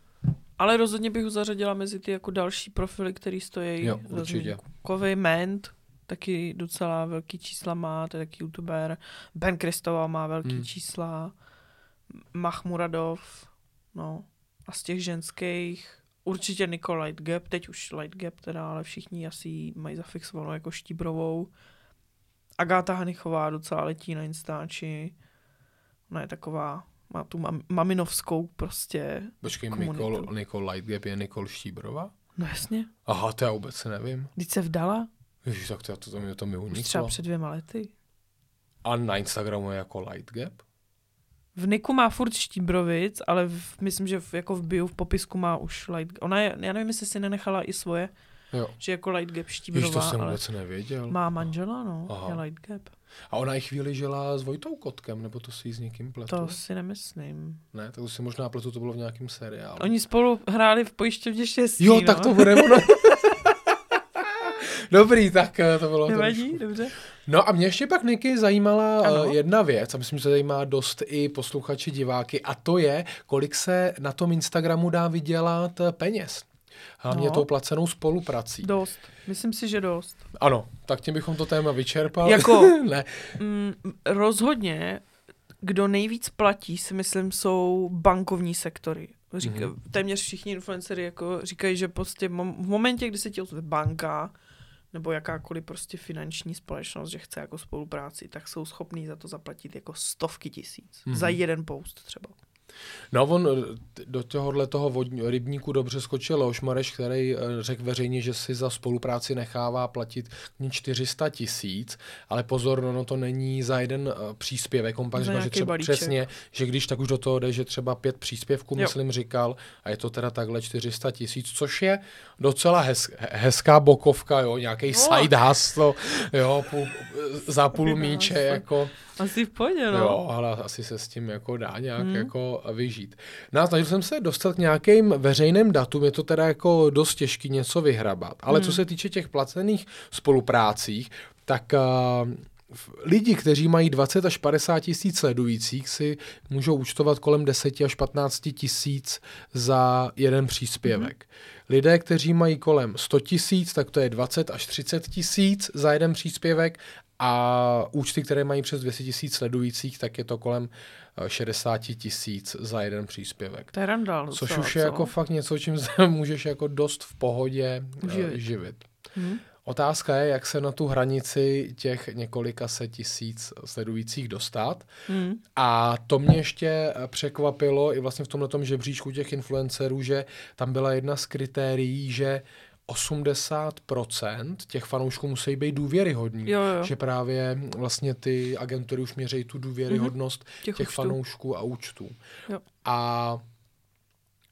Ale rozhodně bych ho zařadila mezi ty jako další profily, který stojí. Jo, určitě. Kovy, Ment, taky docela velký čísla má, to je taky youtuber. Ben Kristova má velký hmm. čísla. Machmuradov, no. A z těch ženských určitě Nicole Lightgap, teď už Lightgap teda, ale všichni asi mají zafixovanou jako Štíbrovou. Agáta Hanichová docela letí na Instači. Ona je taková, má tu mam, maminovskou prostě. Počkej, Nicole, Nicole Lightgap je Nicole Štíbrová? No jasně. Aha, to já vůbec nevím. Vždyť se vdala. Ježiš, tak to, to, to, to mi uniklo. Už třeba před dvěma lety. A na Instagramu je jako Lightgap? V Niku má furt Štíbrovic, ale v, myslím, že v, jako v bio, v popisku má už Lightgap. Ona je, já nevím, jestli si nenechala i svoje, jo. Že jako Lightgap Štíbrová. Ježiš, to jsem vůbec nevěděl. Má manžela, no, aha. Je Lightgap. A ona i chvíli žila s Vojtou Kotkem, nebo to si s někým pletu? To si nemyslím. Ne, tak to si možná pletu, to bylo v nějakém seriálu. Oni spolu hráli v Pojišťovně štěstí, jo, no. Tak to bude ono. Dobrý, tak to bylo. Nevadí, dobře. No a mě ještě pak, Niky, zajímala ano. jedna věc, a myslím, že to zajímá dost i posluchači, diváky, a to je, kolik se na tom Instagramu dá vydělat peněz. Hlavně no. tou placenou spoluprací. Dost. Myslím si, že dost. Ano, tak tím bychom to téma vyčerpali. Jako, ne. M, rozhodně, kdo nejvíc platí, si myslím, jsou bankovní sektory. Řík, mm-hmm. Téměř všichni influencery jako říkají, že prostě mom, v momentě, kdy se ti ozve banka, nebo jakákoliv prostě finanční společnost, že chce jako spolupráci, tak jsou schopní za to zaplatit jako stovky tisíc. Mm-hmm. Za jeden post třeba. No on do tohohle toho vodní, rybníku dobře skočil Leoš Mareš, který řekl veřejně, že si za spolupráci nechává platit čtyři sta tisíc, ale pozor, no to není za jeden příspěvek, on pak říkal, že třeba balíček. Přesně, že když tak už do toho jde, že třeba pět příspěvků, jo. Myslím, říkal, a je to teda takhle čtyři sta tisíc, což je docela hez, hezká bokovka, jo, nějakej side hustle, jo, půl, za půl míče, jako. Asi v pohodě, no. Jo, ale asi se s tím jako dá nějak hmm. jako vyžít. No a snažil jsem se dostat k nějakým veřejným datům, je to teda jako dost těžký něco vyhrabat. Ale hmm. co se týče těch placených spoluprácích, tak uh, lidi, kteří mají dvacet až padesát tisíc sledujících, si můžou účtovat kolem deset až patnáct tisíc za jeden příspěvek. Hmm. Lidé, kteří mají kolem sto tisíc, tak to je dvacet až třicet tisíc za jeden příspěvek. A účty, které mají přes dvě stě tisíc sledujících, tak je to kolem šedesát tisíc za jeden příspěvek. To je randál. Což docela, už je co? Jako fakt něco, čím se můžeš jako dost v pohodě živit. Uh, živit. Hmm. Otázka je, jak se na tu hranici těch několika set tisíc sledujících dostat. Hmm. A to mě ještě překvapilo i vlastně v tomhletom žebříčku těch influencerů, že tam byla jedna z kritérií, že osmdesát procent těch fanoušků musí být důvěryhodní. Jo, jo. Že právě vlastně ty agentury už měří tu důvěryhodnost mm-hmm. těch, těch fanoušků a účtů. Jo. A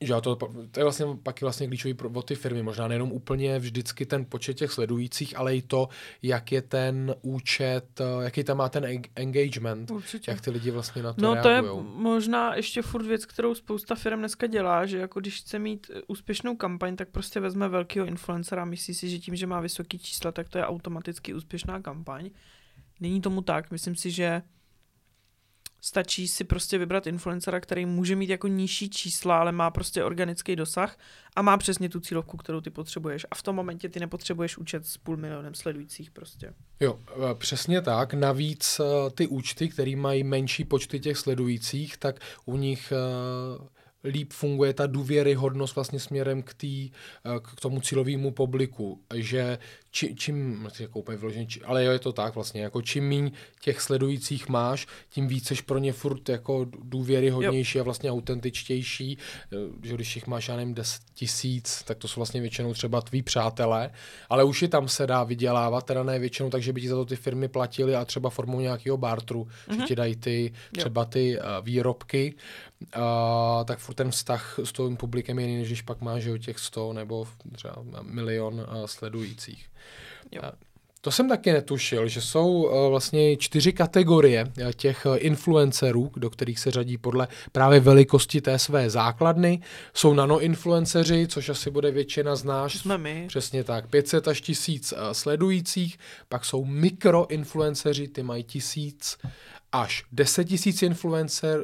že to, to je vlastně pak je vlastně klíčový pro ty firmy. Možná nejenom úplně vždycky ten počet těch sledujících, ale i to, jak je ten účet, jaký tam má ten engagement. Určitě. Jak ty lidi vlastně na to no, reagujou. To je možná ještě furt věc, kterou spousta firm dneska dělá, že jako když chce mít úspěšnou kampaň, tak prostě vezme velkýho influencera a myslí si, že tím, že má vysoký čísla, tak to je automaticky úspěšná kampaň. Není tomu tak. Myslím si, že Stačí si prostě vybrat influencera, který může mít jako nižší čísla, ale má prostě organický dosah a má přesně tu cílovku, kterou ty potřebuješ. A v tom momentě ty nepotřebuješ účet s půl milionem sledujících prostě. Jo, přesně tak. Navíc ty účty, které mají menší počty těch sledujících, tak u nich líp funguje ta důvěryhodnost vlastně směrem k, tý, k tomu cílovému publiku, že či, čím, jako úplně vloženě, či, ale jo, je to tak vlastně, jako čím míň těch sledujících máš, tím víc seš pro ně furt jako důvěryhodnější, jo, a vlastně autentičtější, že když jich máš, já nevím, deset tisíc, tak to jsou vlastně většinou třeba tví přátelé, ale už i tam se dá vydělávat, teda ne většinou, takže by ti za to ty firmy platily a třeba formou nějakého bartru, mm-hmm, že ti dají ty, třeba ty uh, výrobky, Uh, tak furt ten vztah s tím publikem je jiný, než když pak máš těch sto nebo třeba milion uh, sledujících. Jo. Uh, to jsem taky netušil, že jsou uh, vlastně čtyři kategorie uh, těch influencerů, do kterých se řadí podle právě velikosti té své základny. Jsou nanoinfluenceři, což asi bude většina z nás. Jsme my. Přesně tak, pět set až tisíc uh, sledujících. Pak jsou mikroinfluenceři, ty mají tisíc až deset tisíc influencer,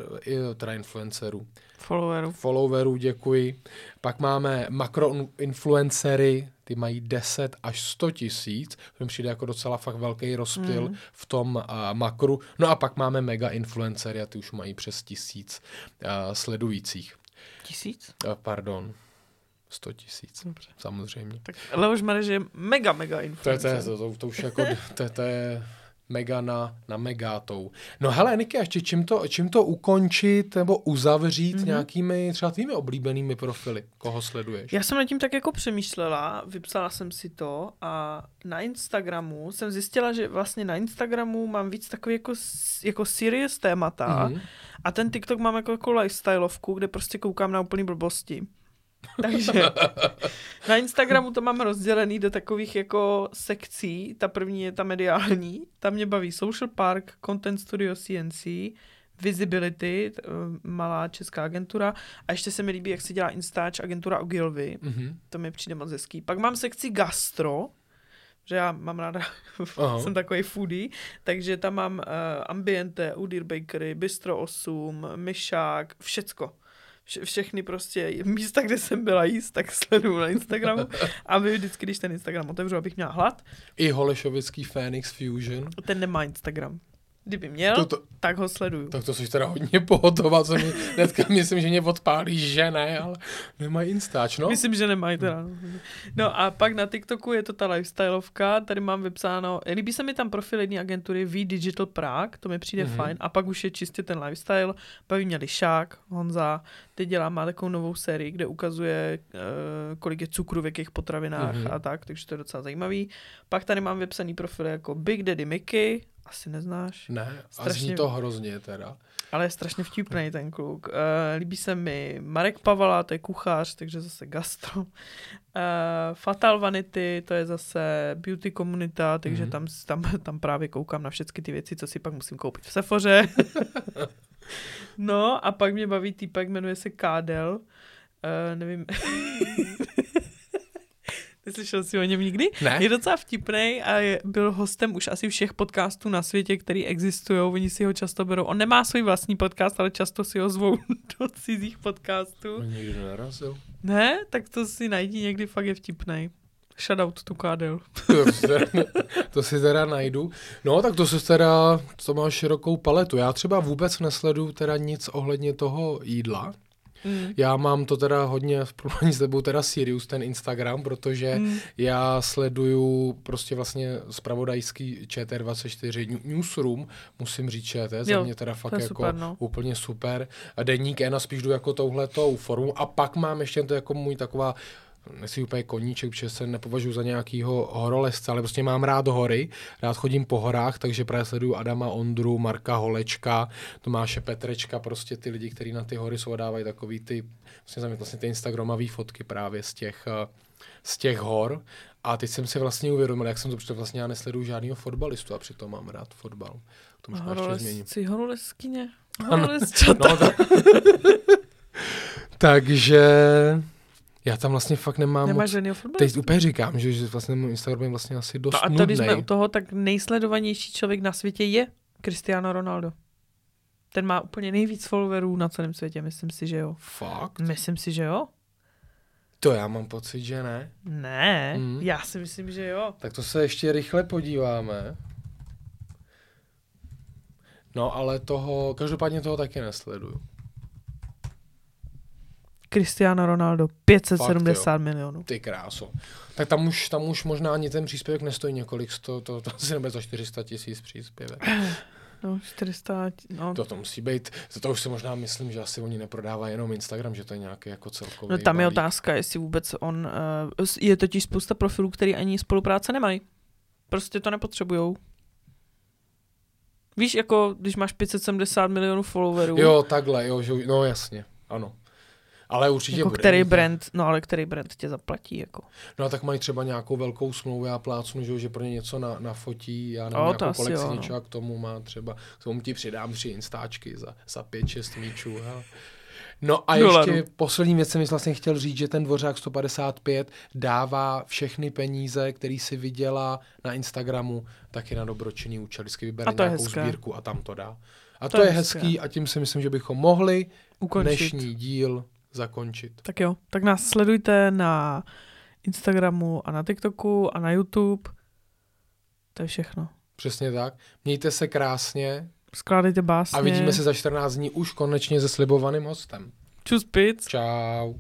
teda influencerů. Followerů. Followerů, děkuji. Pak máme makroinfluencery, ty mají deset až sto tisíc, to mi přijde jako docela fakt velký rozptyl mm. v tom uh, makru. No a pak máme mega influencery a ty už mají přes tisíc uh, sledujících. Tisíc? Uh, pardon. Sto tisíc, samozřejmě. Tak, ale už máme, že je mega, mega influencer. To, to, to, to už jako, to, to je... mega na, na megátou. No hele, Niky, ještě čím to, čím to ukončit nebo uzavřít mm-hmm. nějakými třeba tvými oblíbenými profily, koho sleduješ? Já jsem nad tím tak jako přemýšlela, vypsala jsem si to a na Instagramu jsem zjistila, že vlastně na Instagramu mám víc takový jako, jako serious témata mm-hmm. a ten TikTok mám jako, jako lifestyleovku, kde prostě koukám na úplný blbosti. Takže na Instagramu to mám rozdělený do takových jako sekcí. Ta první je ta mediální. Tam mě baví Social Park, Content Studio C N C, Visibility, malá česká agentura. A ještě se mi líbí, jak se dělá Instač agentura Ogilvy. Mm-hmm. To mi přijde moc hezký. Pak mám sekci Gastro, že já mám ráda, jsem takový foodie, takže tam mám uh, Ambiente, U Dear Bakery, Bistro osm, Myšák, všecko. Všechny prostě místa, kde jsem byla jíst, tak sleduju na Instagramu. A vždycky, když ten Instagram otevřu, abych měla hlad. I holešovický Phoenix Fusion. Ten nemá Instagram. Kdyby měl, to, to, tak ho sleduju. Tak to jsi teda hodně pohotová, co mi dneska myslím, že mě odpálí, že ne, ale nemají Instač, no? Myslím, že nemají teda. No a pak na TikToku je to ta lifestyleovka, tady mám vypsáno, líbí se mi tam profil jedné agentury V Digital Prague, to mi přijde mm-hmm. fajn, a pak už je čistě ten lifestyle, baví mě Lišák, Honza, teď dělá, má takovou novou sérii, kde ukazuje, kolik je cukru v jakých potravinách mm-hmm. a tak, takže to je docela zajímavý. Pak tady mám vypsaný profil jako Big Daddy Mickey, asi neznáš. Ne, strašně, a zní to hrozně teda. Ale je strašně vtipnej ten kluk. Uh, líbí se mi Marek Pavala, to je kuchař, takže zase gastro. Uh, Fatal Vanity, to je zase beauty komunita, takže mm-hmm. tam, tam, tam právě koukám na všechny ty věci, co si pak musím koupit v Sephoře. No a pak mě baví týpek, jmenuje se Kádel. Uh, nevím... Neslyšel jsi o něm nikdy? Ne. Je docela vtipnej a je, byl hostem už asi všech podcastů na světě, který existují. Oni si ho často berou. On nemá svůj vlastní podcast, ale často si ho zvou do cizích podcastů. On nikdo narazil. Ne? Tak to si najdi někdy, fakt je vtipnej. Shoutout to Kádel. To si teda najdu. No tak to se teda, to má širokou paletu. Já třeba vůbec nesleduju teda nic ohledně toho jídla. Mm. Já mám to teda hodně v porovnání s tebou teda serious ten Instagram, protože mm. já sleduju prostě vlastně zpravodajský Č T dvacet čtyři Newsroom, musím říct, že to je za mě teda fakt jako super, no. Úplně super. A Deník N spíš jdu jako touhletou formou a pak mám ještě to jako můj taková, nechci úplně koníček, protože se nepovažuji za nějakýho horolezce, ale prostě mám rád hory, rád chodím po horách, takže právě sleduju Adama Ondru, Marka Holečka, Tomáše Petrečka, prostě ty lidi, kteří na ty hory jsou a dávají takový ty, vlastně, vlastně ty instagramový fotky právě z těch, z těch hor. A teď jsem si vlastně uvědomil, jak jsem to, protože vlastně já nesleduju žádného fotbalistu a přitom mám rád fotbal. To možná ještě změním. Horolezkyně, horolezčata. No, tak... Takže... Já tam vlastně fakt nemám... Nemáš ženýho fotbalistu? Teď úplně říkám, že, že vlastně můj Instagram je vlastně asi dost nudnej. A tady jsme u toho, tak nejsledovanější člověk na světě je Cristiano Ronaldo. Ten má úplně nejvíc followerů na celém světě, myslím si, že jo. Fakt? Myslím si, že jo. To já mám pocit, že ne. Ne, mm. já si myslím, že jo. Tak to se ještě rychle podíváme. No ale toho, každopádně toho taky nesleduju. Cristiano Ronaldo, pět set sedmdesát milionů. Ty kráso. Tak tam už, tam už možná ani ten příspěvek nestojí několik sto, to, to asi nebude za čtyři sta tisíc příspěvek. No, čtyři sta, no. To, to musí být, za to už si možná myslím, že asi oni neprodávají jenom Instagram, že to je nějaký jako celkový. No tam balík. Je otázka, jestli vůbec on, uh, je totiž spousta profilů, který ani spolupráce nemají. Prostě to nepotřebujou. Víš, jako, když máš pět set sedmdesát milionů followerů. Jo, takhle, jo, že, no jasně, ano. Ale určitě jako bude. Který brand, no ale který brand tě zaplatí, jako. No a tak mají třeba nějakou velkou smlouvu, já plácnu, že, že pro ně něco na, nafotí, já nevím, nějakou kolekci jo, něčeho no. K tomu má třeba, k tomu ti přidám tři instáčky za, za pět, šest míčů, hele. No a ještě Dolaru. Poslední věc jsem vlastně chtěl říct, že ten Dvořák sto padesát pět dává všechny peníze, který si vydělá na Instagramu, taky na dobročinný účel, vždycky vybere nějakou sbírku a tam to dá. A to, to je, je hezký a tím si myslím, že bychom mohli ukončit dnešní díl. Zakončit. Tak jo, tak nás sledujte na Instagramu a na TikToku a na YouTube. To je všechno. Přesně tak. Mějte se krásně. Skládejte básně. A vidíme se za čtrnáct dní už konečně se slibovaným hostem. Čus pic. Čau.